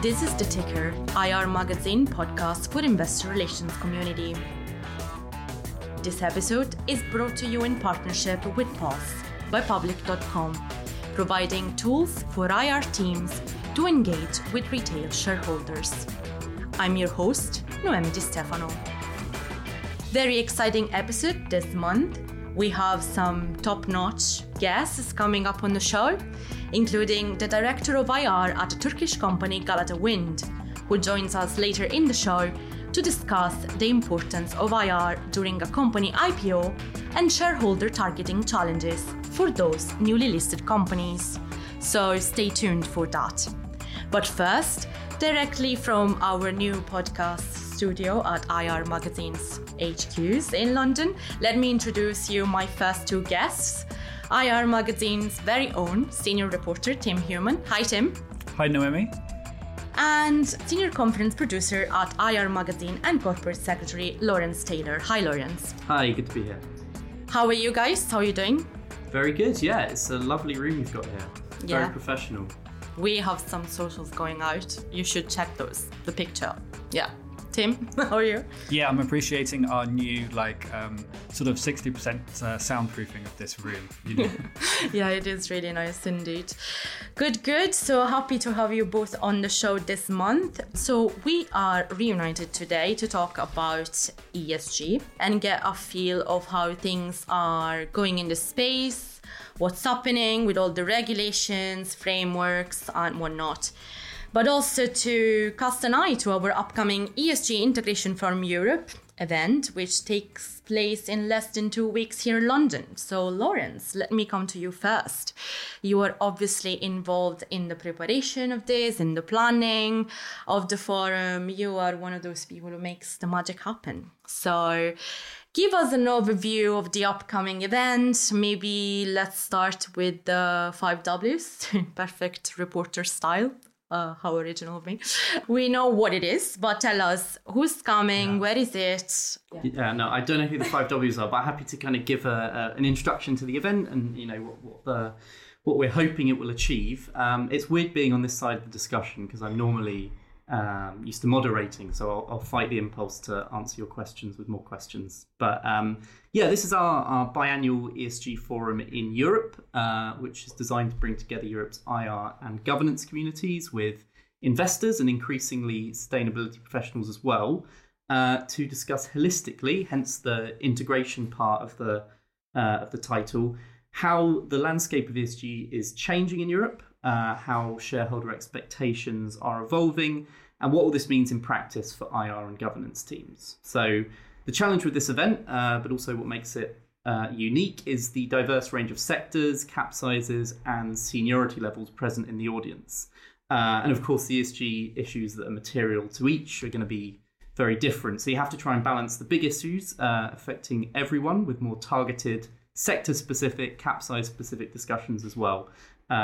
This is The Ticker, IR Magazine podcast for investor relations community. This episode is brought to you in partnership with Pulse by Public.com, providing tools for IR teams to engage with retail shareholders. I'm your host, Noemi Di Stefano. Very exciting episode this month. We have some top-notch guests coming up on the show, including the director of IR at the Turkish company Galata Wind, who joins us later in the show to discuss the importance of IR during a company IPO and shareholder targeting challenges for those newly listed companies. So stay tuned for that. But first, directly from our new podcast studio at IR Magazine's HQs in London, let me introduce you my first two guests. IR Magazine's very own senior reporter, Tim Heumann. Hi, Tim. Hi, Noemi. And senior conference producer at IR Magazine and corporate secretary, Lawrence Taylor. Hi, Lawrence. Hi, good to be here. How are you guys? How are you doing? Very good, yeah. It's a lovely room you've got here. Yeah. Very professional. We have some socials going out. You should check those, the picture. Yeah. Tim, how are you? Yeah, I'm appreciating our new, sort of 60% soundproofing of this room, you know? Yeah, it is really nice indeed. Good. So happy to have you both on the show this month. So we are reunited today to talk about ESG and get a feel of how things are going in the space, what's happening with all the regulations, frameworks, and whatnot, but also to cast an eye to our upcoming ESG Integration from Europe event, which takes place in less than 2 weeks here in London. So, Lawrence, let me come to you first. You are obviously involved in the preparation of this, in the planning of the forum. You are one of those people who makes the magic happen. So give us an overview of the upcoming event. Maybe let's start with the 5 Ws, perfect reporter style. How original of me. We know what it is, but tell us who's coming, Where is it? Yeah, I don't know who the 5 Ws are, but I'm happy to kind of give an introduction to the event and, you know, what we're hoping it will achieve. It's weird being on this side of the discussion because I'm normally used to moderating, so I'll fight the impulse to answer your questions with more questions. But this is our biannual ESG forum in Europe, which is designed to bring together Europe's IR and governance communities with investors and increasingly sustainability professionals as well, to discuss holistically, hence the integration part of the title, how the landscape of ESG is changing in Europe, how shareholder expectations are evolving, and what all this means in practice for IR and governance teams. So the challenge with this event, but also what makes it unique, is the diverse range of sectors, cap sizes, and seniority levels present in the audience. And of course, the ESG issues that are material to each are going to be very different. So you have to try and balance the big issues affecting everyone with more targeted sector-specific, cap size-specific discussions as well.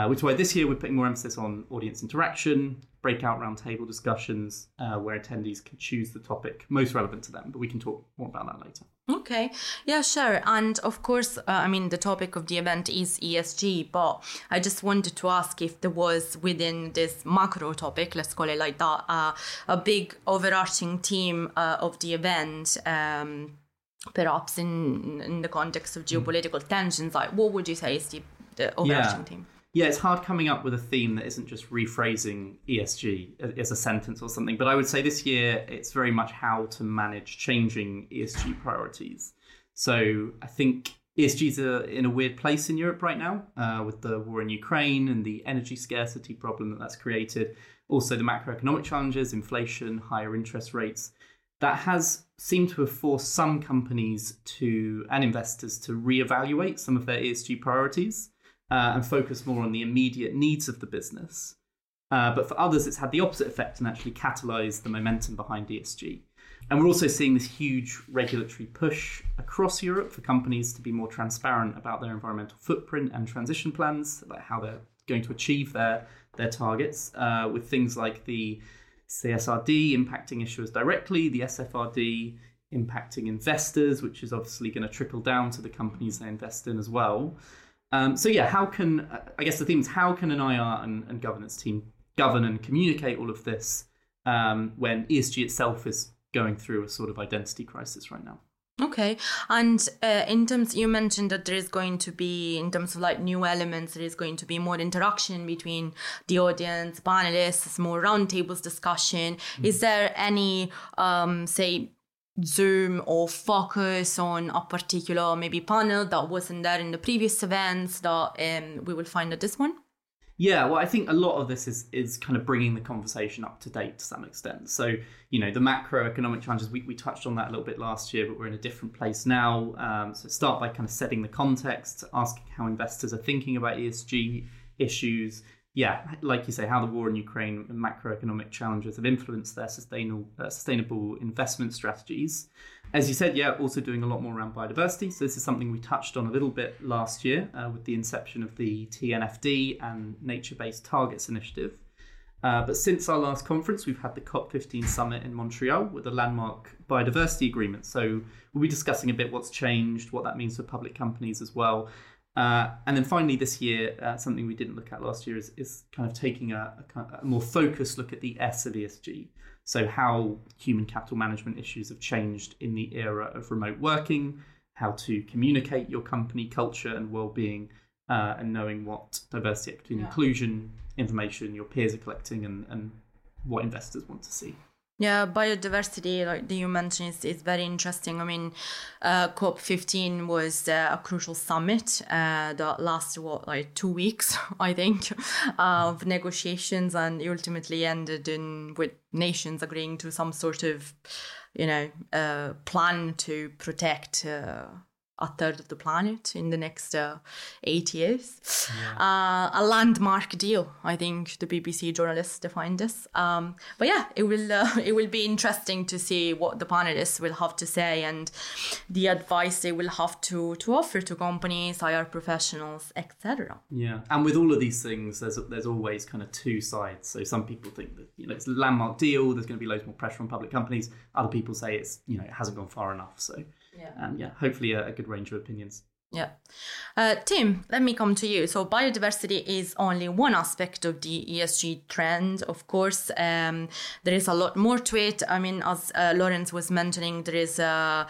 Which is why this year we're putting more emphasis on audience interaction, breakout roundtable discussions, where attendees can choose the topic most relevant to them. But we can talk more about that later. Okay. Yeah, sure. And of course, the topic of the event is ESG, but I just wanted to ask if there was within this macro topic, let's call it like that, a big overarching theme of the event, perhaps in the context of geopolitical tensions. Like, what would you say is the overarching theme? Yeah, it's hard coming up with a theme that isn't just rephrasing ESG as a sentence or something. But I would say this year, it's very much how to manage changing ESG priorities. So I think ESG's in a weird place in Europe right now, with the war in Ukraine and the energy scarcity problem that's created. Also, the macroeconomic challenges, inflation, higher interest rates. That has seemed to have forced some companies and investors to reevaluate some of their ESG priorities. And focus more on the immediate needs of the business. But for others, it's had the opposite effect and actually catalyzed the momentum behind ESG. And we're also seeing this huge regulatory push across Europe for companies to be more transparent about their environmental footprint and transition plans, like how they're going to achieve their targets, with things like the CSRD impacting issuers directly, the SFDR impacting investors, which is obviously going to trickle down to the companies they invest in as well. How can, I guess the theme is, how can an IR and governance team govern and communicate all of this when ESG itself is going through a sort of identity crisis right now? Okay. And in terms, you mentioned that there is going to be, in terms of like new elements, there is going to be more interaction between the audience, panelists, more roundtables discussion. Mm-hmm. Is there any, Zoom or focus on a particular maybe panel that wasn't there in the previous events that we will find at this one? Yeah, well, I think a lot of this is kind of bringing the conversation up to date to some extent. So, you know, the macroeconomic challenges, we touched on that a little bit last year, but we're in a different place now. So start by kind of setting the context, asking how investors are thinking about ESG issues. Yeah, like you say, how the war in Ukraine and macroeconomic challenges have influenced their sustainable investment strategies. As you said, yeah, also doing a lot more around biodiversity. So this is something we touched on a little bit last year with the inception of the TNFD and Nature-Based Targets initiative. But since our last conference, we've had the COP15 summit in Montreal with a landmark biodiversity agreement. So we'll be discussing a bit what's changed, what that means for public companies as well. And then finally this year, something we didn't look at last year is kind of taking a more focused look at the S of ESG. So how human capital management issues have changed in the era of remote working, how to communicate your company culture and well-being, and knowing what diversity, equity, and inclusion information your peers are collecting and what investors want to see. Yeah, biodiversity, like you mentioned, is very interesting. I mean, COP15 was a crucial summit that lasted, 2 weeks, I think, of negotiations, and ultimately ended with nations agreeing to some sort of, plan to protect a third of the planet in the next 8 years. A landmark deal, I think the BBC journalists defined this. But yeah, it will be interesting to see what the panelists will have to say and the advice they will have to offer to companies, IR professionals, etc. Yeah, and with all of these things, there's always kind of two sides. So some people think that it's a landmark deal, there's going to be loads more pressure on public companies. Other people say it's it hasn't gone far enough. So. Yeah. And hopefully a good range of opinions. Yeah. Tim, let me come to you. So biodiversity is only one aspect of the ESG trend, of course. There is a lot more to it. I mean, as Lawrence was mentioning, there is a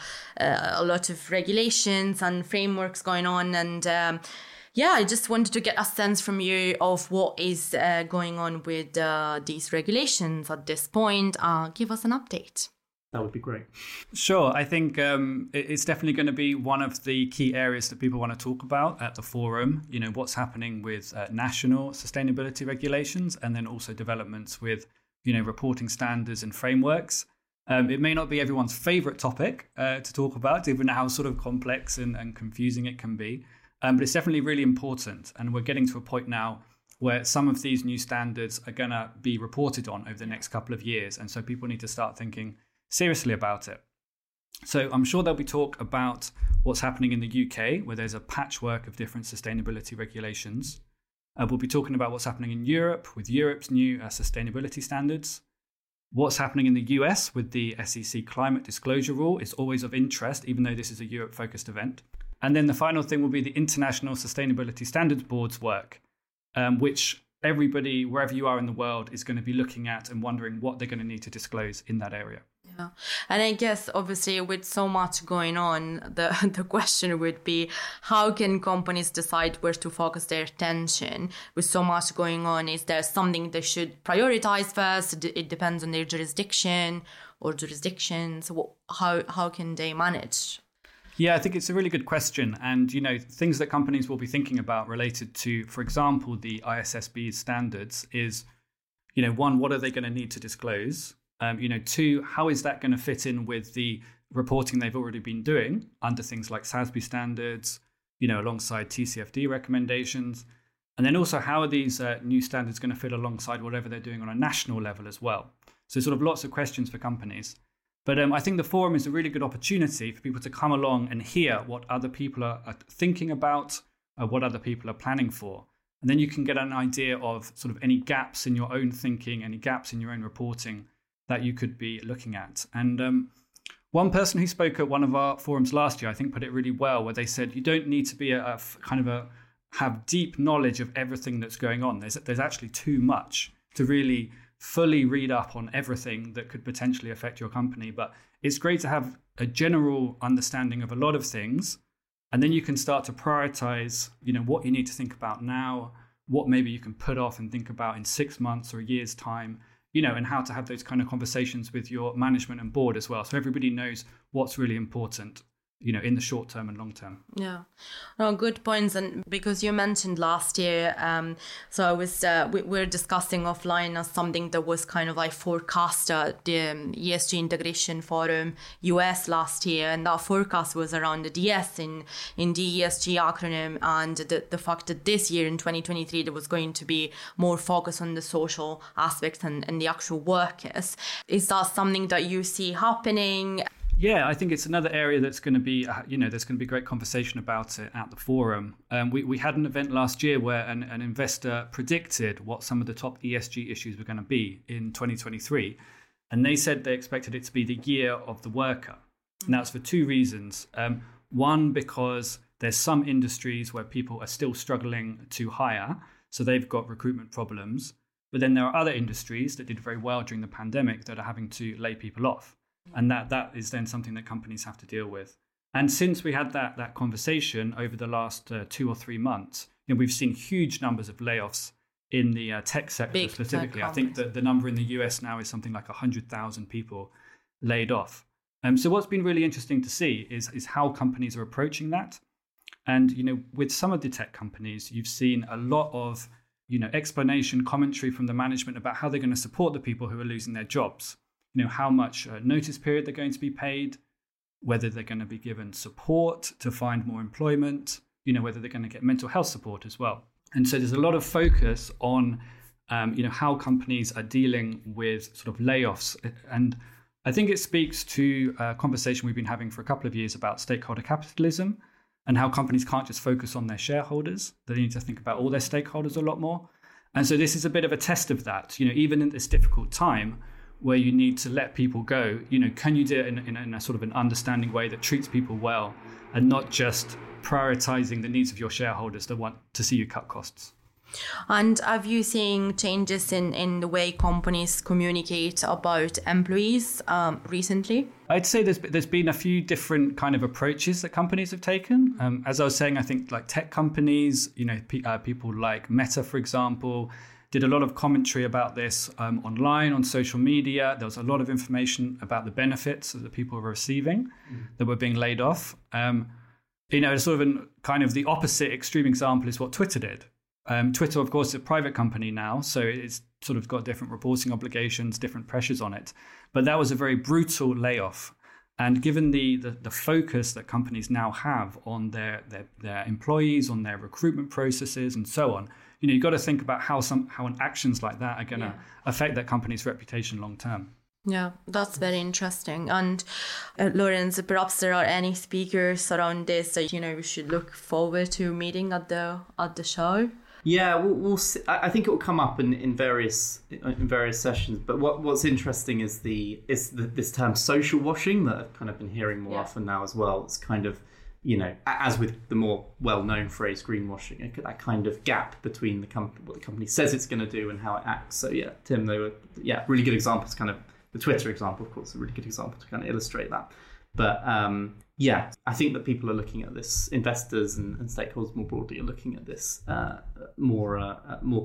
lot of regulations and frameworks going on. And I just wanted to get a sense from you of what is going on with these regulations at this point. Give us an update. That would be great. Sure. I think it's definitely going to be one of the key areas that people want to talk about at the forum. What's happening with national sustainability regulations and then also developments with, reporting standards and frameworks. It may not be everyone's favorite topic to talk about, even how sort of complex and confusing it can be. But it's definitely really important. And we're getting to a point now where some of these new standards are going to be reported on over the next couple of years. And so people need to start thinking seriously about it. So I'm sure there'll be talk about what's happening in the UK, where there's a patchwork of different sustainability regulations. We'll be talking about what's happening in Europe with Europe's new sustainability standards. What's happening in the US with the SEC climate disclosure rule is always of interest, even though this is a Europe-focused event. And then the final thing will be the International Sustainability Standards Board's work, which everybody, wherever you are in the world, is going to be looking at and wondering what they're going to need to disclose in that area. Yeah. And I guess, obviously, with so much going on, the question would be, how can companies decide where to focus their attention? With so much going on, is there something they should prioritize first? It depends on their jurisdiction or jurisdictions. How can they manage? Yeah, I think it's a really good question. And, things that companies will be thinking about related to, for example, the ISSB standards is, one, what are they going to need to disclose? Two, how is that going to fit in with the reporting they've already been doing under things like SASB standards, alongside TCFD recommendations? And then also, how are these new standards going to fit alongside whatever they're doing on a national level as well? So sort of lots of questions for companies. But I think the forum is a really good opportunity for people to come along and hear what other people are thinking about, what other people are planning for. And then you can get an idea of sort of any gaps in your own thinking, any gaps in your own reporting that you could be looking at. And One person who spoke at one of our forums last year, I think, put it really well, where they said you don't need to be have deep knowledge of everything that's going on. There's actually too much to really fully read up on everything that could potentially affect your company. But it's great to have a general understanding of a lot of things, and then you can start to prioritize, what you need to think about now, what maybe you can put off and think about in 6 months or a year's time, and how to have those kind of conversations with your management and board as well. So everybody knows what's really important, in the short term and long term. Yeah, no, good points. And because you mentioned last year, so I was we were discussing offline as something that was kind of like forecast at the ESG Integration Forum US last year, and that forecast was around the DS in the ESG acronym, and the fact that this year in 2023 there was going to be more focus on the social aspects and the actual workers. Is that something that you see happening? Yeah, I think it's another area that's going to be, there's going to be great conversation about it at the forum. We had an event last year where an investor predicted what some of the top ESG issues were going to be in 2023. And they said they expected it to be the year of the worker. And that's for two reasons. One, because there's some industries where people are still struggling to hire, so they've got recruitment problems. But then there are other industries that did very well during the pandemic that are having to lay people off. And that is then something that companies have to deal with. And since we had that conversation over the last 2 or 3 months, we've seen huge numbers of layoffs in the tech sector. Big specifically. Tech, I think that the number in the US now is something like 100,000 people laid off. So what's been really interesting to see is how companies are approaching that. And, with some of the tech companies, you've seen a lot of, explanation, commentary from the management about how they're going to support the people who are losing their jobs. How much notice period they're going to be paid, whether they're going to be given support to find more employment, whether they're going to get mental health support as well. And so there's a lot of focus on, how companies are dealing with sort of layoffs. And I think it speaks to a conversation we've been having for a couple of years about stakeholder capitalism and how companies can't just focus on their shareholders. They need to think about all their stakeholders a lot more. And so this is a bit of a test of that, even in this difficult time, where you need to let people go, can you do it in a sort of an understanding way that treats people well and not just prioritizing the needs of your shareholders that want to see you cut costs? And have you seen changes in the way companies communicate about employees recently? I'd say there's been a few different kind of approaches that companies have taken. As I was saying, I think like tech companies, people like Meta, for example, did a lot of commentary about this online, on social media. There was a lot of information about the benefits that people were receiving that were being laid off. Sort of kind of the opposite extreme example is what Twitter did. Twitter, of course, is a private company now, so it's sort of got different reporting obligations, different pressures on it. But that was a very brutal layoff. And given the focus that companies now have on their employees, on their recruitment processes and so on, you've got to think about how actions like that are going to affect that company's reputation long term. Yeah, that's very interesting. And Lawrence, perhaps there are any speakers around this that we should look forward to meeting at the show. Yeah, we'll see. I think it will come up in various sessions. But what's interesting is this term social washing that I've kind of been hearing more often now as well. It's kind of, as with the more well-known phrase greenwashing, that kind of gap between what the company says it's going to do and how it acts. So yeah, Tim, they were really good examples. Kind of the Twitter example, of course, a really good example to kind of illustrate that. But I think that people are looking at this, investors and stakeholders more broadly are looking at this more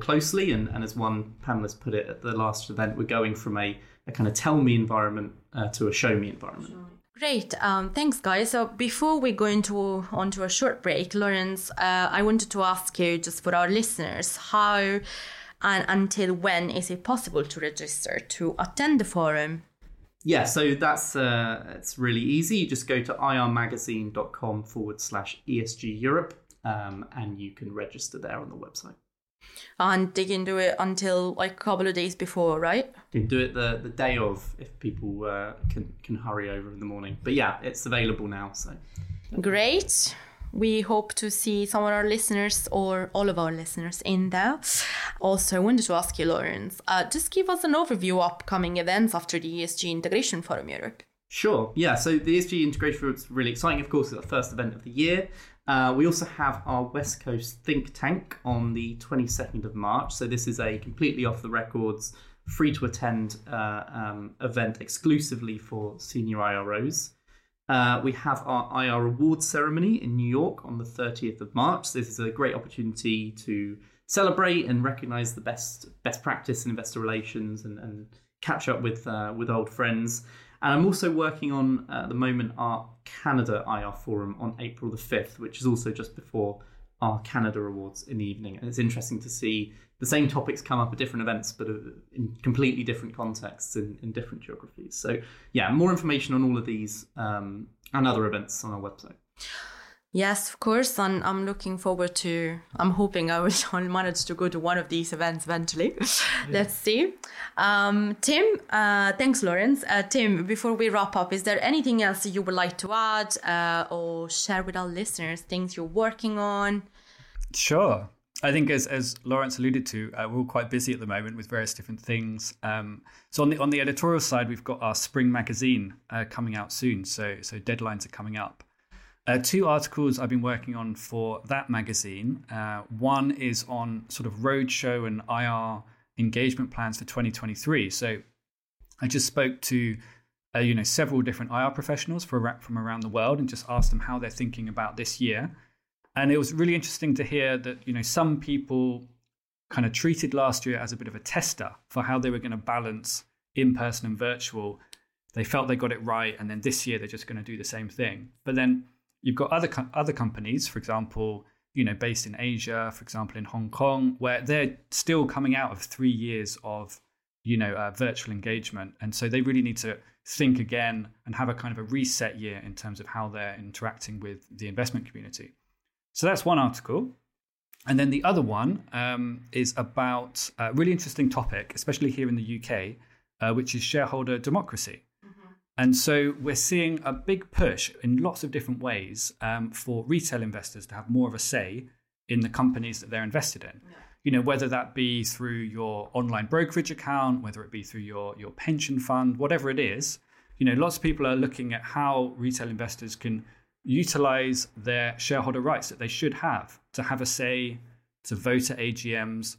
closely. And as one panelist put it at the last event, we're going from a kind of tell me environment to a show me environment. Sure. Great. Thanks, guys. So before we go onto a short break, Lawrence, I wanted to ask you, just for our listeners, how and until when is it possible to register to attend the forum? Yeah, so that's it's really easy. You just go to irmagazine.com/ESG Europe and you can register there on the website. And they can do it until like a couple of days before, right? You can do it the day of if people can hurry over in the morning. But yeah, it's available now. So great. We hope to see some of our listeners or all of our listeners in there. Also, I wanted to ask you, Lawrence, just give us an overview of upcoming events after the ESG Integration Forum Europe. Sure. Yeah. So the ESG Integrated Forum is really exciting. Of course, it's the first event of the year. We also have our West Coast think tank on the 22nd of March. So this is a completely off the records, free to attend event exclusively for senior IROs. We have our IR Awards ceremony in New York on the 30th of March. This is a great opportunity to celebrate and recognise the best practice in investor relations and catch up with old friends. And I'm also working on, at the moment, our Canada IR Forum on April the 5th, which is also just before our Canada Awards in the evening. And it's interesting to see the same topics come up at different events, but in completely different contexts in different geographies. So, yeah, more information on all of these and other events on our website. Yes, of course. And I'm looking forward to, I'm hoping I will manage to go to one of these events eventually. Yeah. Let's see. Tim, thanks, Lawrence. Tim, before we wrap up, is there anything else you would like to add or share with our listeners, things you're working on? Sure. I think as Lawrence alluded to, we're all quite busy at the moment with various different things. So on the editorial side, we've got our spring magazine coming out soon. So deadlines are coming up. Two articles I've been working on for that magazine. One is on sort of roadshow and IR engagement plans for 2023. So I just spoke to several different IR professionals from around the world and just asked them how they're thinking about this year. And it was really interesting to hear that some people kind of treated last year as a bit of a tester for how they were going to balance in-person and virtual. They felt they got it right, and then this year they're just going to do the same thing. But then you've got other companies, for example, based in Asia, for example, in Hong Kong, where they're still coming out of 3 years of, virtual engagement. And so they really need to think again and have a kind of a reset year in terms of how they're interacting with the investment community. So that's one article. And then the other one is about a really interesting topic, especially here in the UK, which is shareholder democracy. And so we're seeing a big push in lots of different ways for retail investors to have more of a say in the companies that they're invested in. Yeah. Whether that be through your online brokerage account, whether it be through your pension fund, whatever it is, lots of people are looking at how retail investors can utilize their shareholder rights that they should have to have a say, to vote at AGMs.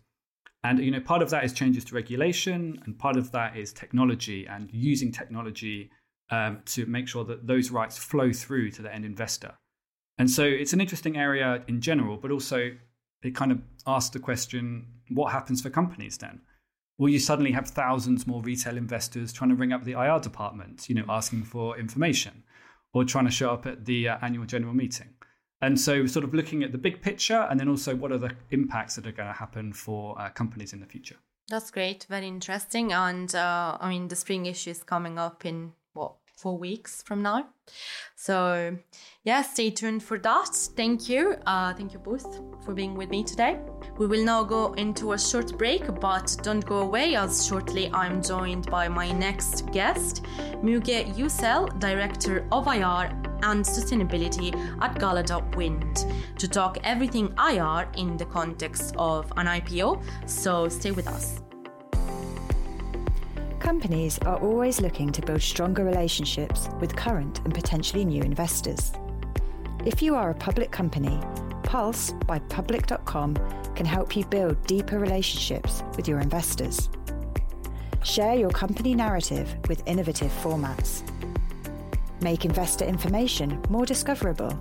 And, part of that is changes to regulation, and part of that is technology and using technology to make sure that those rights flow through to the end investor. And so it's an interesting area in general, but also it kind of asks the question, what happens for companies then? Will you suddenly have thousands more retail investors trying to ring up the IR department, asking for information, or trying to show up at the annual general meeting? And so sort of looking at the big picture, and then also what are the impacts that are going to happen for companies in the future? That's great. Very interesting. And the spring issue is coming up in 4 weeks from now. So stay tuned for that. Thank you. Thank you both for being with me today. We will now go into a short break, but don't go away, as shortly I'm joined by my next guest, Müge Yücel, Director of IR and Sustainability at Galata Wind, to talk everything IR in the context of an IPO. So stay with us. Companies are always looking to build stronger relationships with current and potentially new investors. If you are a public company, Pulse by Public.com can help you build deeper relationships with your investors. Share your company narrative with innovative formats. Make investor information more discoverable.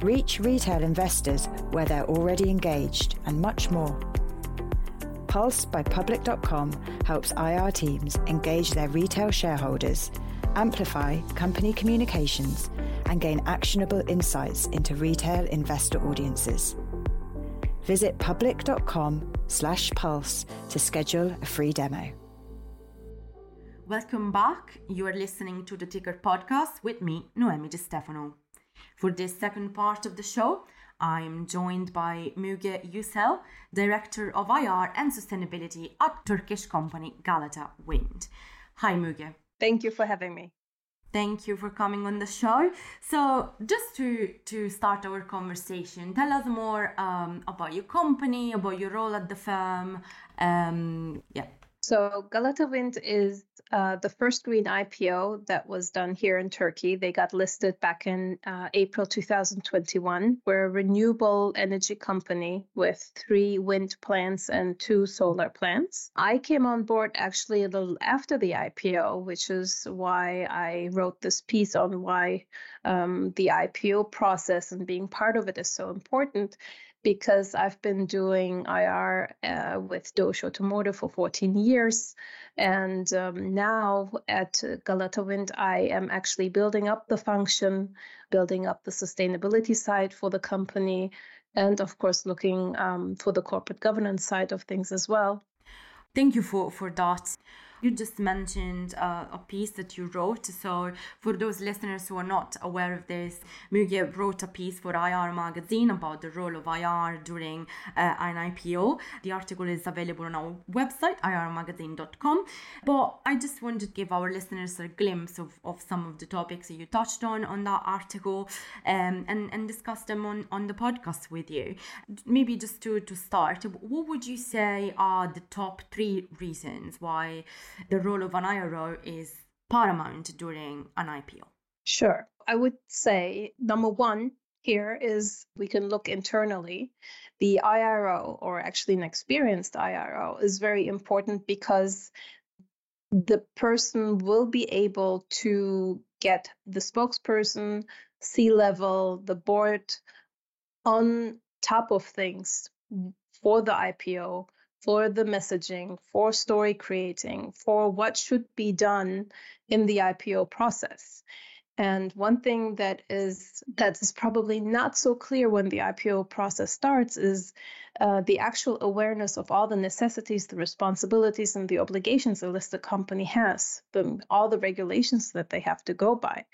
Reach retail investors where they're already engaged, and much more. Pulse by Public.com helps IR teams engage their retail shareholders, amplify company communications, and gain actionable insights into retail investor audiences. Visit public.com/pulse to schedule a free demo. Welcome back. You are listening to the Ticker Podcast with me, Noemi Di Stefano. For this second part of the show, I'm joined by Müge Yücel, Director of IR and Sustainability at Turkish company Galata Wind. Hi, Müge. Thank you for having me. Thank you for coming on the show. So just to start our conversation, tell us more about your company, about your role at the firm. So Galata Wind is the first green IPO that was done here in Turkey. They got listed back in April 2021. We're a renewable energy company with 3 wind plants and 2 solar plants. I came on board actually a little after the IPO, which is why I wrote this piece on why the IPO process and being part of it is so important, because I've been doing IR with Doğuş Otomotiv for 14 years. And now at Galata Wind, I am actually building up the function, building up the sustainability side for the company, and of course, looking for the corporate governance side of things as well. Thank you for that. You just mentioned a piece that you wrote. So for those listeners who are not aware of this, Müge wrote a piece for IR magazine about the role of IR during an IPO. The article is available on our website, irmagazine.com. But I just wanted to give our listeners a glimpse of some of the topics that you touched on that article and discuss them on the podcast with you. Maybe just to start, what would you say are the top 3 reasons why the role of an IRO is paramount during an IPO? Sure. I would say number 1 here is we can look internally. The IRO, or actually an experienced IRO, is very important because the person will be able to get the spokesperson, C-level, the board on top of things for the IPO, for the messaging, for story creating, for what should be done in the IPO process. And one thing that is probably not so clear when the IPO process starts is the actual awareness of all the necessities, the responsibilities, and the obligations a listed company has, all the regulations that they have to go by.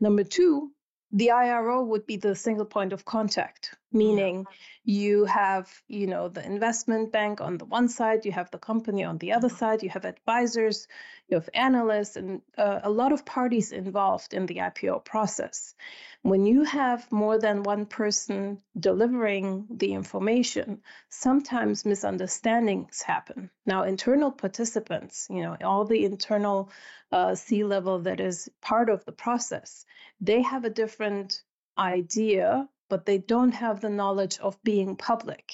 Number 2, the IRO would be the single point of contact, meaning you have, the investment bank on the one side, you have the company on the other side, you have advisors, you have analysts, and a lot of parties involved in the IPO process. When you have more than one person delivering the information, sometimes misunderstandings happen. Now, internal participants, all the internal C-level that is part of the process, they have a different idea, but they don't have the knowledge of being public.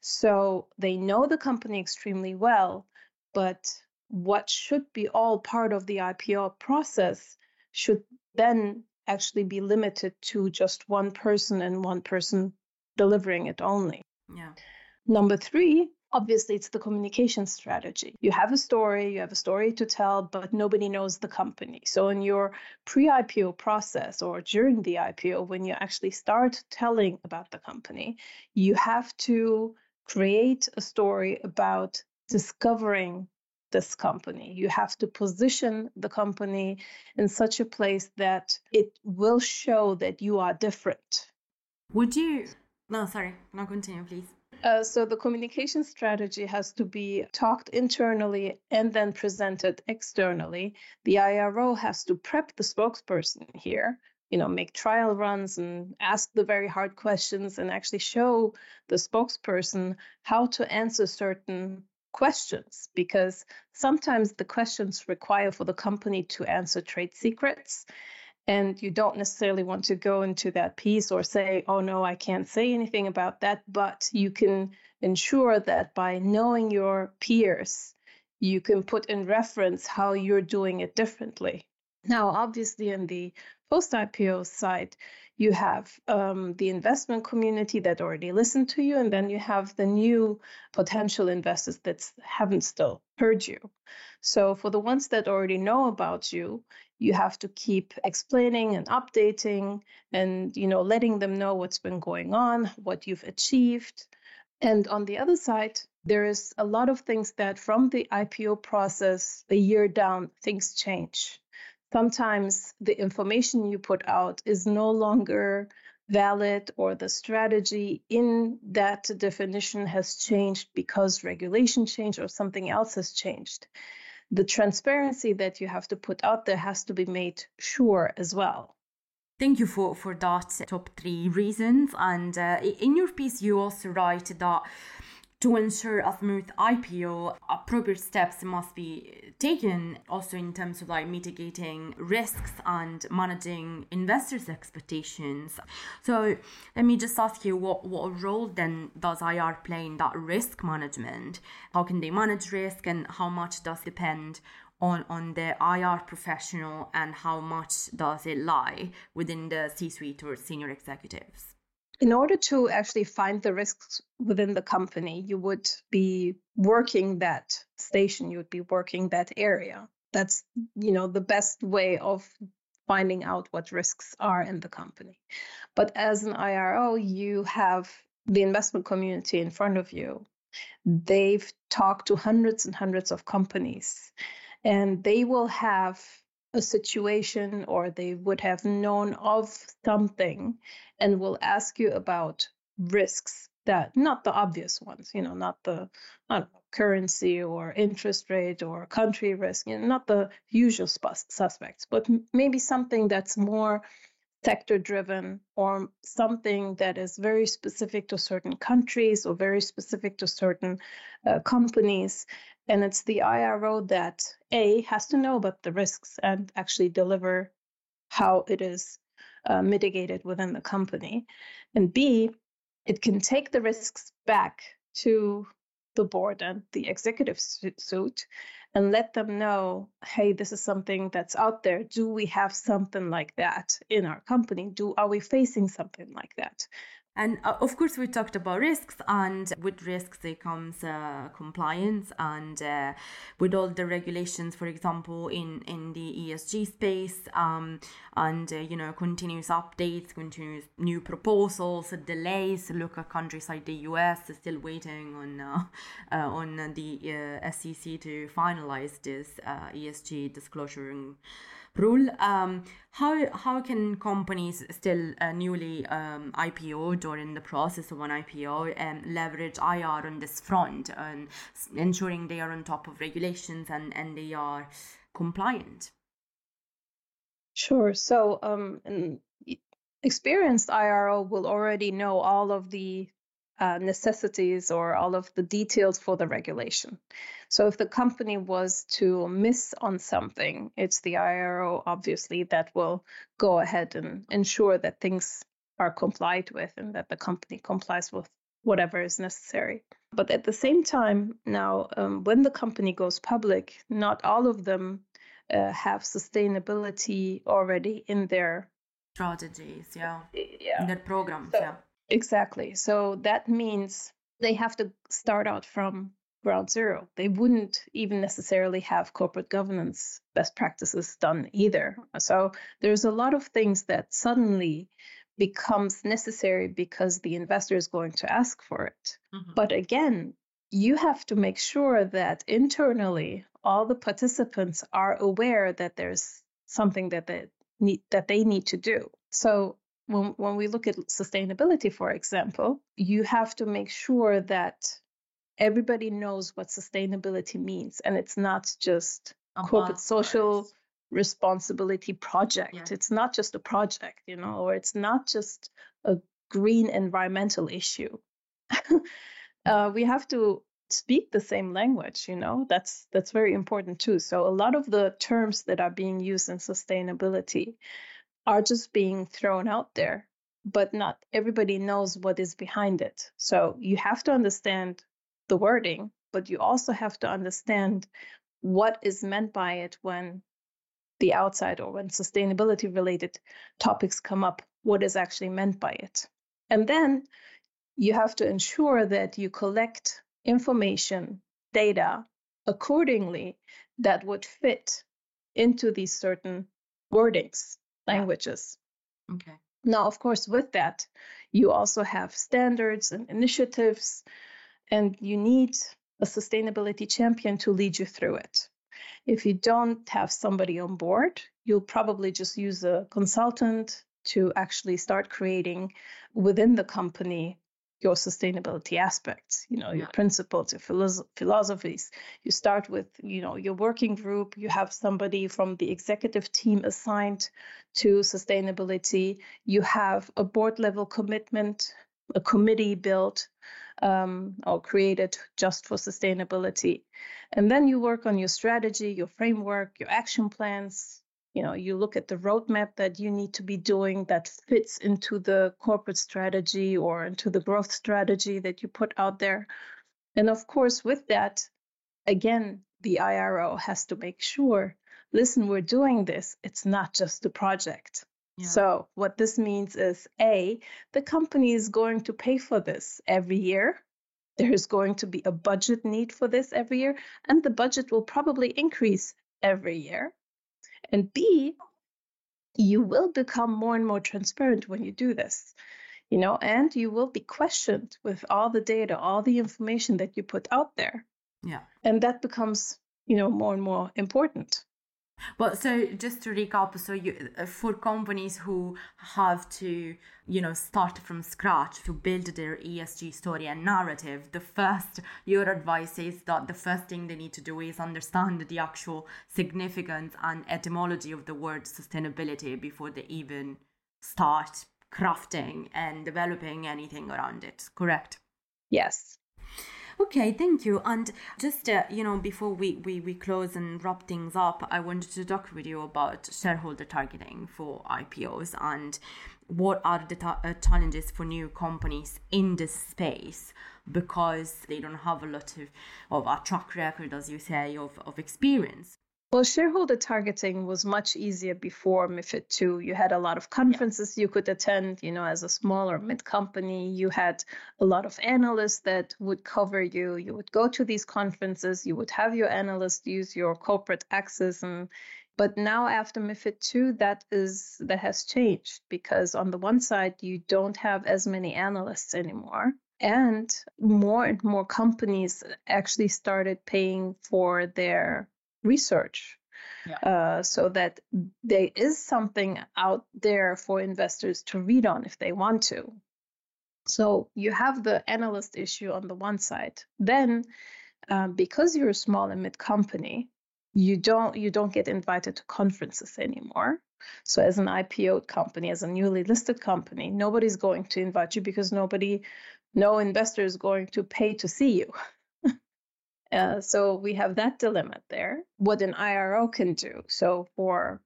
So they know the company extremely well, but what should be all part of the IPO process should then actually be limited to just one person and one person delivering it only. Yeah. Number 3, obviously, it's the communication strategy. You have a story to tell, but nobody knows the company. So in your pre-IPO process or during the IPO, when you actually start telling about the company, you have to create a story about discovering this company. You have to position the company in such a place that it will show that you are different. No, continue, please. So the communication strategy has to be talked internally and then presented externally. The IRO has to prep the spokesperson here, make trial runs and ask the very hard questions and actually show the spokesperson how to answer certain questions, because sometimes the questions require for the company to answer trade secrets. And you don't necessarily want to go into that piece or say, oh, no, I can't say anything about that. But you can ensure that by knowing your peers, you can put in reference how you're doing it differently. Now, obviously, in the post-IPO side, you have the investment community that already listened to you, and then you have the new potential investors that haven't still heard you. So for the ones that already know about you, you have to keep explaining and updating and, letting them know what's been going on, what you've achieved. And on the other side, there is a lot of things that from the IPO process, a year down, things change. Sometimes the information you put out is no longer valid, or the strategy in that definition has changed because regulation changed or something else has changed. The transparency that you have to put out there has to be made sure as well. Thank you for that top 3 reasons. And in your piece, you also write that to ensure a smooth IPO, appropriate steps must be taken also in terms of like mitigating risks and managing investors' expectations. So let me just ask you, what role then does IR play in that risk management? How can they manage risk, and how much does it depend on the IR professional, and how much does it lie within the C-suite or senior executives? In order to actually find the risks within the company, you would be working that station, you would be working that area. That's, you know, the best way of finding out what risks are in the company. But as an IRO, you have the investment community in front of you. They've talked to hundreds and hundreds of companies, and they will have a situation, or they would have known of something, and will ask you about risks that, not the obvious ones, you know, not the currency or interest rate or country risk, you know, not the usual suspects, but maybe something that's more sector driven, or something that is very specific to certain countries or very specific to certain companies. And it's the IRO that has to know about the risks and actually deliver how it is mitigated within the company. And B, it can take the risks back to the board and the executive suite and let them know, hey, this is something that's out there. Do we have something like that in our company? Are we facing something like that? And of course, we talked about risks, and with risks there comes compliance, and with all the regulations, for example, in the ESG space, and continuous updates, continuous new proposals, delays. Look at countries like the US are still waiting on the SEC to finalize this ESG disclosure rule. How can companies still newly IPO'd or in the process of an IPO leverage IR on this front and ensuring they are on top of regulations and they are compliant? Sure. So experienced IRO will already know all of the necessities or all of the details for the regulation. So if the company was to miss on something, it's the IRO obviously that will go ahead and ensure that things are complied with and that the company complies with whatever is necessary. But at the same time now, when the company goes public, not all of them have sustainability already in their strategies, in their programs. Exactly. So that means they have to start out from ground zero. They wouldn't even necessarily have corporate governance best practices done either. So there's a lot of things that suddenly becomes necessary because the investor is going to ask for it. Mm-hmm. But again, you have to make sure that internally all the participants are aware that there's something that they need to do. So when we look at sustainability, for example, you have to make sure that everybody knows what sustainability means, and it's not just corporate social responsibility project. Yeah. It's not just a project, or it's not just a green environmental issue. We have to speak the same language, That's very important too. So a lot of the terms that are being used in sustainability are just being thrown out there, but not everybody knows what is behind it. So you have to understand the wording, but you also have to understand what is meant by it when the outside or when sustainability-related topics come up, what is actually meant by it. And then you have to ensure that you collect information, data, accordingly that would fit into these certain wordings. Languages. Okay. Now, of course, with that, you also have standards and initiatives, and you need a sustainability champion to lead you through it. If you don't have somebody on board, you'll probably just use a consultant to actually start creating within the company your sustainability aspects, your principles, your philosophies. You start with, your working group. You have somebody from the executive team assigned to sustainability. You have a board level commitment a committee built or created just for sustainability. And then you work on your strategy, your framework, your action plans. You know, you look at the roadmap that you need to be doing that fits into the corporate strategy or into the growth strategy that you put out there. And of course, with that, again, the IRO has to make sure, listen, we're doing this. It's not just a project. Yeah. So what this means is, A, the company is going to pay for this every year. There is going to be a budget need for this every year, and the budget will probably increase every year. And B, you will become more and more transparent when you do this, you know, and you will be questioned with all the data, all the information that you put out there. Yeah. And that becomes, you know, more and more important. Well, so just to recap, so you, for companies who have to, you know, start from scratch to build their ESG story and narrative, the first, your advice is that the first thing they need to do is understand the actual significance and etymology of the word sustainability before they even start crafting and developing anything around it, correct? Yes. Okay, thank you. And just, you know, before we close and wrap things up, I wanted to talk with you about shareholder targeting for IPOs and what are the challenges for new companies in this space, because they don't have a lot of a track record, as you say, of experience. Well, shareholder targeting was much easier before MIFID II. You had a lot of conferences you could attend, you know, as a small or mid company. You had a lot of analysts that would cover you. You would go to these conferences. You would have your analysts use your corporate access. But now after MIFID II, that has changed, because on the one side, you don't have as many analysts anymore. And more companies actually started paying for their research, so that there is something out there for investors to read on if they want to. So you have the analyst issue on the one side. Then, because you're a small and mid company, you don't get invited to conferences anymore. So as an IPO company, as a newly listed company, nobody's going to invite you, because no investor is going to pay to see you. So we have that dilemma there, what an IRO can do. So for,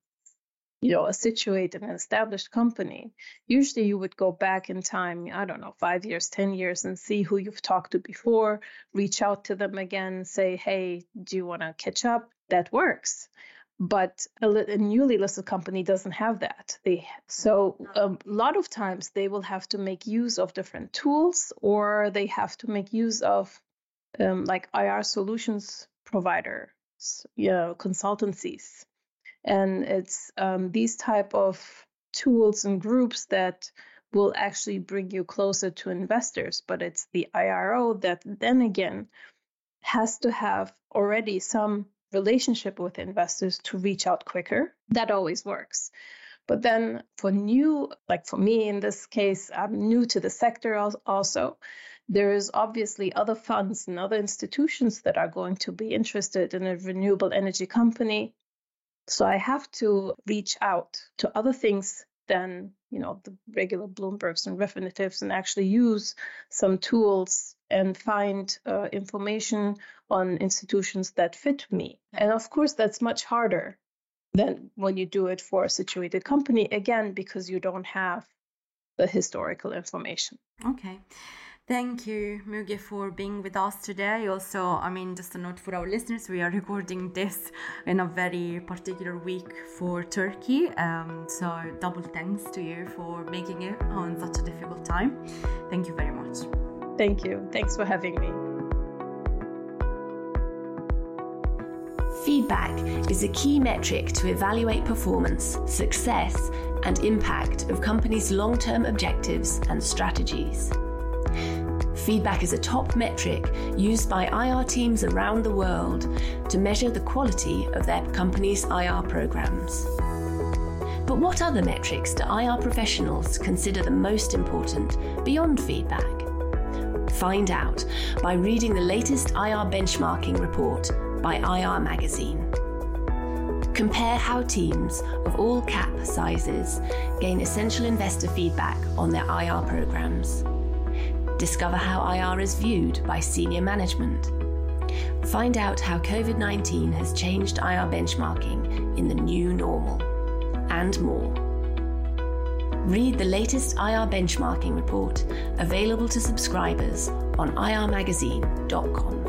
you know, a situated and established company, usually you would go back in time, I don't know, 5 years, 10 years, and see who you've talked to before, reach out to them again, say, hey, do you want to catch up? That works. But a newly listed company doesn't have that. So a lot of times they will have to make use of different tools, or they have to make use of like IR solutions providers, you know, consultancies. And it's these type of tools and groups that will actually bring you closer to investors. But it's the IRO that then again has to have already some relationship with investors to reach out quicker. That always works. But then for new, like for me in this case, I'm new to the sector also. There is obviously other funds and other institutions that are going to be interested in a renewable energy company. So I have to reach out to other things than, you know, the regular Bloombergs and Refinitivs, and actually use some tools and find information on institutions that fit me. And of course, that's much harder than when you do it for a situated company, again, because you don't have the historical information. Okay. Thank you, Müge, for being with us today. Also, I mean, just a note for our listeners, we are recording this in a very particular week for Turkey. So double thanks to you for making it on such a difficult time. Thank you very much. Thank you. Thanks for having me. Feedback is a key metric to evaluate performance, success, and impact of companies' long-term objectives and strategies. Feedback is a top metric used by IR teams around the world to measure the quality of their company's IR programs. But what other metrics do IR professionals consider the most important beyond feedback? Find out by reading the latest IR benchmarking report by IR Magazine. Compare how teams of all cap sizes gain essential investor feedback on their IR programs. Discover how IR is viewed by senior management. Find out how COVID-19 has changed IR benchmarking in the new normal, and more. Read the latest IR benchmarking report, available to subscribers on irmagazine.com.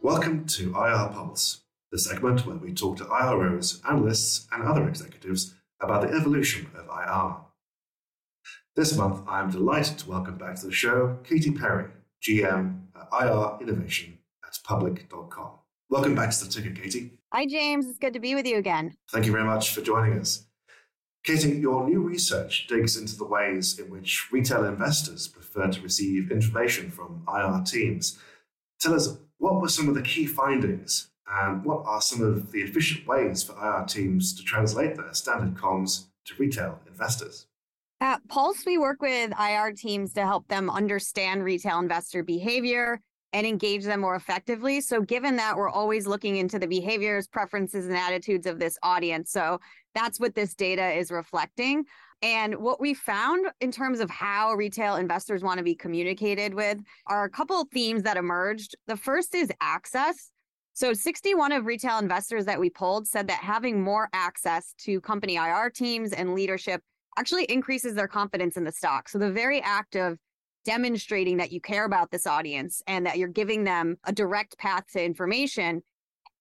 Welcome to IR Pulse, the segment where we talk to IROs, analysts, and other executives about the evolution of IR. This month, I am delighted to welcome back to the show Katie Perry, GM at IR Innovation at Public.com. Welcome back to the ticker, Katie. Hi, James. It's good to be with you again. Thank you very much for joining us. Katie, your new research digs into the ways in which retail investors prefer to receive information from IR teams. Tell us, what were some of the key findings and what are some of the efficient ways for IR teams to translate their standard comms to retail investors? At Pulse, we work with IR teams to help them understand retail investor behavior and engage them more effectively. So given that we're always looking into the behaviors, preferences, and attitudes of this audience. So that's what this data is reflecting. And what we found in terms of how retail investors want to be communicated with are a couple of themes that emerged. The first is access. So 61 of retail investors that we polled said that having more access to company IR teams and leadership actually increases their confidence in the stock. So the very act of demonstrating that you care about this audience and that you're giving them a direct path to information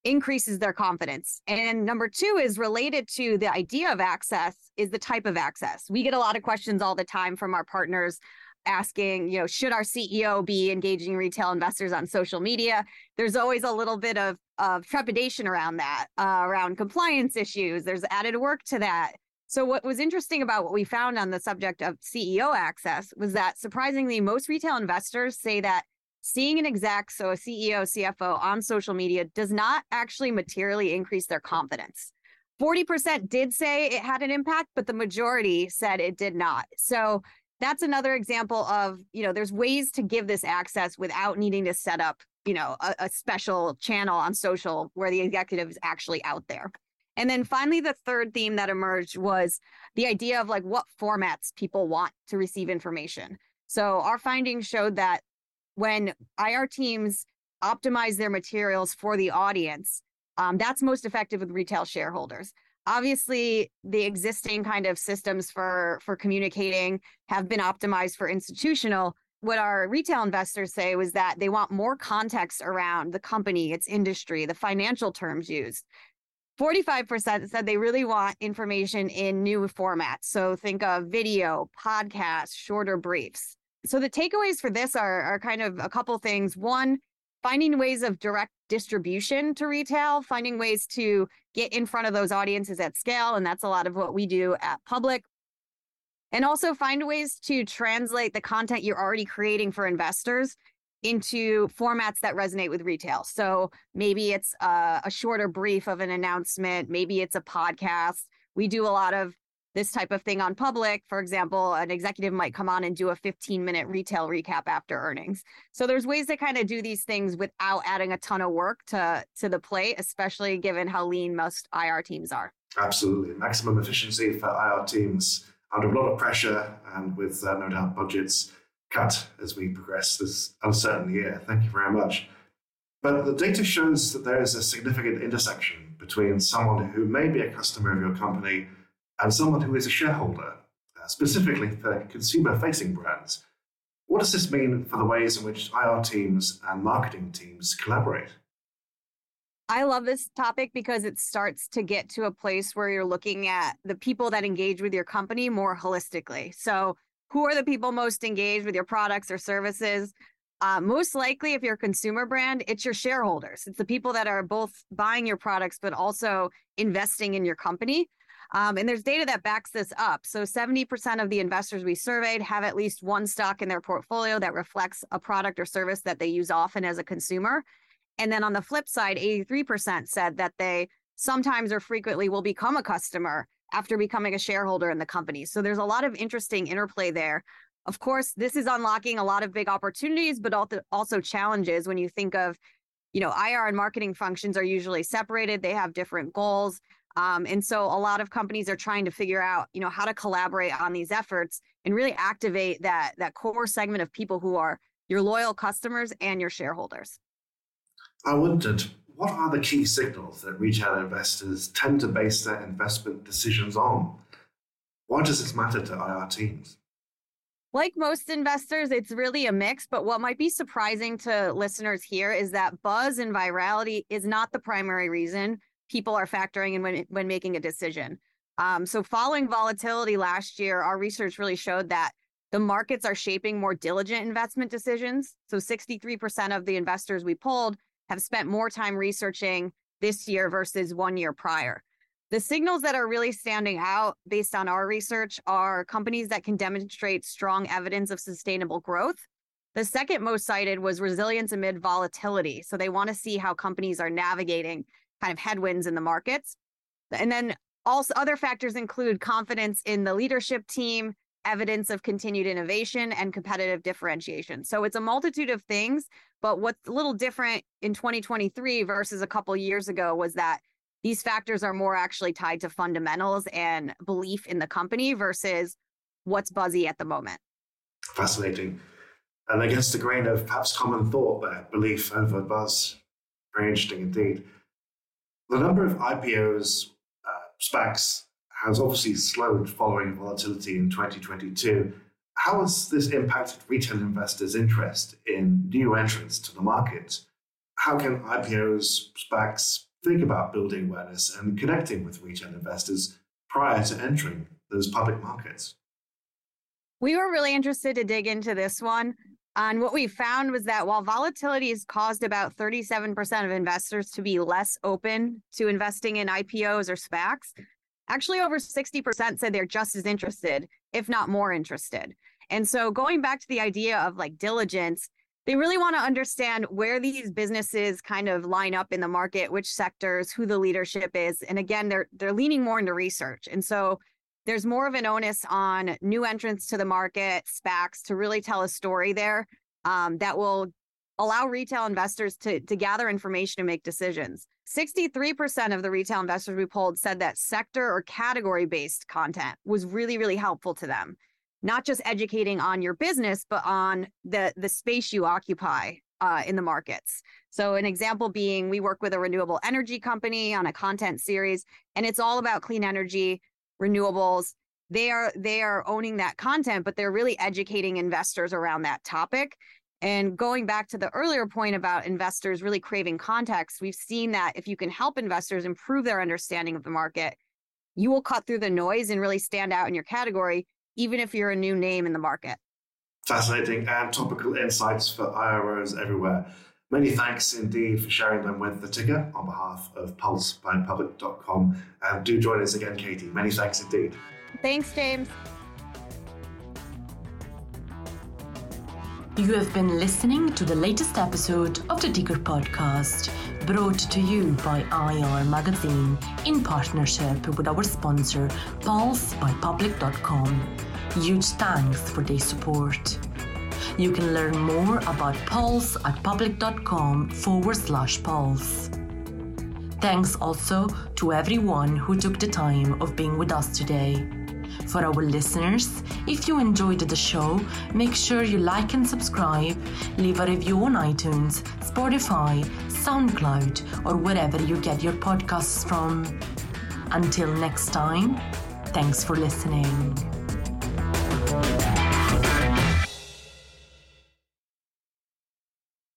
increases their confidence. And number two is related to the idea of access is the type of access. We get a lot of questions all the time from our partners asking, should our CEO be engaging retail investors on social media? There's always a little bit of trepidation around that, around compliance issues. There's added work to that. So what was interesting about what we found on the subject of CEO access was that surprisingly, most retail investors say that seeing an exec, so a CEO, CFO on social media does not actually materially increase their confidence. 40% did say it had an impact, but the majority said it did not. So that's another example of, there's ways to give this access without needing to set up, a special channel on social where the executive is actually out there. And then finally, the third theme that emerged was the idea of what formats people want to receive information. So our findings showed that when IR teams optimize their materials for the audience, that's most effective with retail shareholders. Obviously, the existing kind of systems for communicating have been optimized for institutional. What our retail investors say was that they want more context around the company, its industry, the financial terms used. 45% said they really want information in new formats. So think of video, podcasts, shorter briefs. So the takeaways for this are kind of a couple things. One, finding ways of direct distribution to retail, finding ways to get in front of those audiences at scale. And that's a lot of what we do at Public. And also find ways to translate the content you're already creating for investors into formats that resonate with retail. So maybe it's a shorter brief of an announcement. Maybe it's a podcast. We do a lot of this type of thing on Public. For example, an executive might come on and do a 15-minute retail recap after earnings. So there's ways to kind of do these things without adding a ton of work to the plate, especially given how lean most IR teams are. Absolutely. Maximum efficiency for IR teams under a lot of pressure and with no doubt budgets cut as we progress this uncertain year. Thank you very much. But the data shows that there is a significant intersection between someone who may be a customer of your company and someone who is a shareholder, specifically for consumer-facing brands. What does this mean for the ways in which IR teams and marketing teams collaborate? I love this topic because it starts to get to a place where you're looking at the people that engage with your company more holistically. So who are the people most engaged with your products or services? Most likely, if you're a consumer brand, it's your shareholders. It's the people that are both buying your products, but also investing in your company. And there's data that backs this up. So 70% of the investors we surveyed have at least one stock in their portfolio that reflects a product or service that they use often as a consumer. And then on the flip side, 83% said that they sometimes or frequently will become a customer after becoming a shareholder in the company. So there's a lot of interesting interplay there. Of course, this is unlocking a lot of big opportunities, but also challenges when you think of, IR and marketing functions are usually separated. They have different goals. And so a lot of companies are trying to figure out, how to collaborate on these efforts and really activate that core segment of people who are your loyal customers and your shareholders. I wondered, what are the key signals that retail investors tend to base their investment decisions on? Why does this matter to IR teams? Like most investors, it's really a mix, but what might be surprising to listeners here is that buzz and virality is not the primary reason people are factoring in when making a decision. So following volatility last year, our research really showed that the markets are shaping more diligent investment decisions. So 63% of the investors we polled have spent more time researching this year versus 1 year prior. The signals that are really standing out based on our research are companies that can demonstrate strong evidence of sustainable growth. The second most cited was resilience amid volatility. So they want to see how companies are navigating kind of headwinds in the markets. And then also other factors include confidence in the leadership team, evidence of continued innovation, and competitive differentiation. So it's a multitude of things, but what's a little different in 2023 versus a couple years ago was that these factors are more actually tied to fundamentals and belief in the company versus what's buzzy at the moment. Fascinating. And I guess the grain of perhaps common thought there, belief over buzz. Very interesting indeed. The number of IPOs, SPACs, has obviously slowed following volatility in 2022. How has this impacted retail investors' interest in new entrants to the market? How can IPOs, SPACs, think about building awareness and connecting with retail investors prior to entering those public markets? We were really interested to dig into this one. And what we found was that while volatility has caused about 37% of investors to be less open to investing in IPOs or SPACs, actually over 60% said they're just as interested, if not more interested. And so going back to the idea of like diligence, they really want to understand where these businesses kind of line up in the market, which sectors, who the leadership is. And again, they're leaning more into research. And so there's more of an onus on new entrants to the market, SPACs, to really tell a story there that will allow retail investors to gather information and make decisions. 63% of the retail investors we polled said that sector or category-based content was really, really helpful to them. Not just educating on your business, but on the space you occupy in the markets. So an example being, we work with a renewable energy company on a content series, and it's all about clean energy, renewables. They are owning that content, but they're really educating investors around that topic. And going back to the earlier point about investors really craving context, we've seen that if you can help investors improve their understanding of the market, you will cut through the noise and really stand out in your category, even if you're a new name in the market. Fascinating and topical insights for IROs everywhere. Many thanks indeed for sharing them with The Ticker on behalf of Pulse by Public.com. And do join us again, Katie. Many thanks indeed. Thanks, James. You have been listening to the latest episode of The Ticker podcast, brought to you by IR Magazine in partnership with our sponsor, Pulse by Public.com. Huge thanks for their support. You can learn more about Pulse at Public.com/Pulse. Thanks also to everyone who took the time of being with us today. For our listeners, if you enjoyed the show, make sure you like and subscribe, leave a review on iTunes, Spotify, SoundCloud, or wherever you get your podcasts from. Until next time, thanks for listening.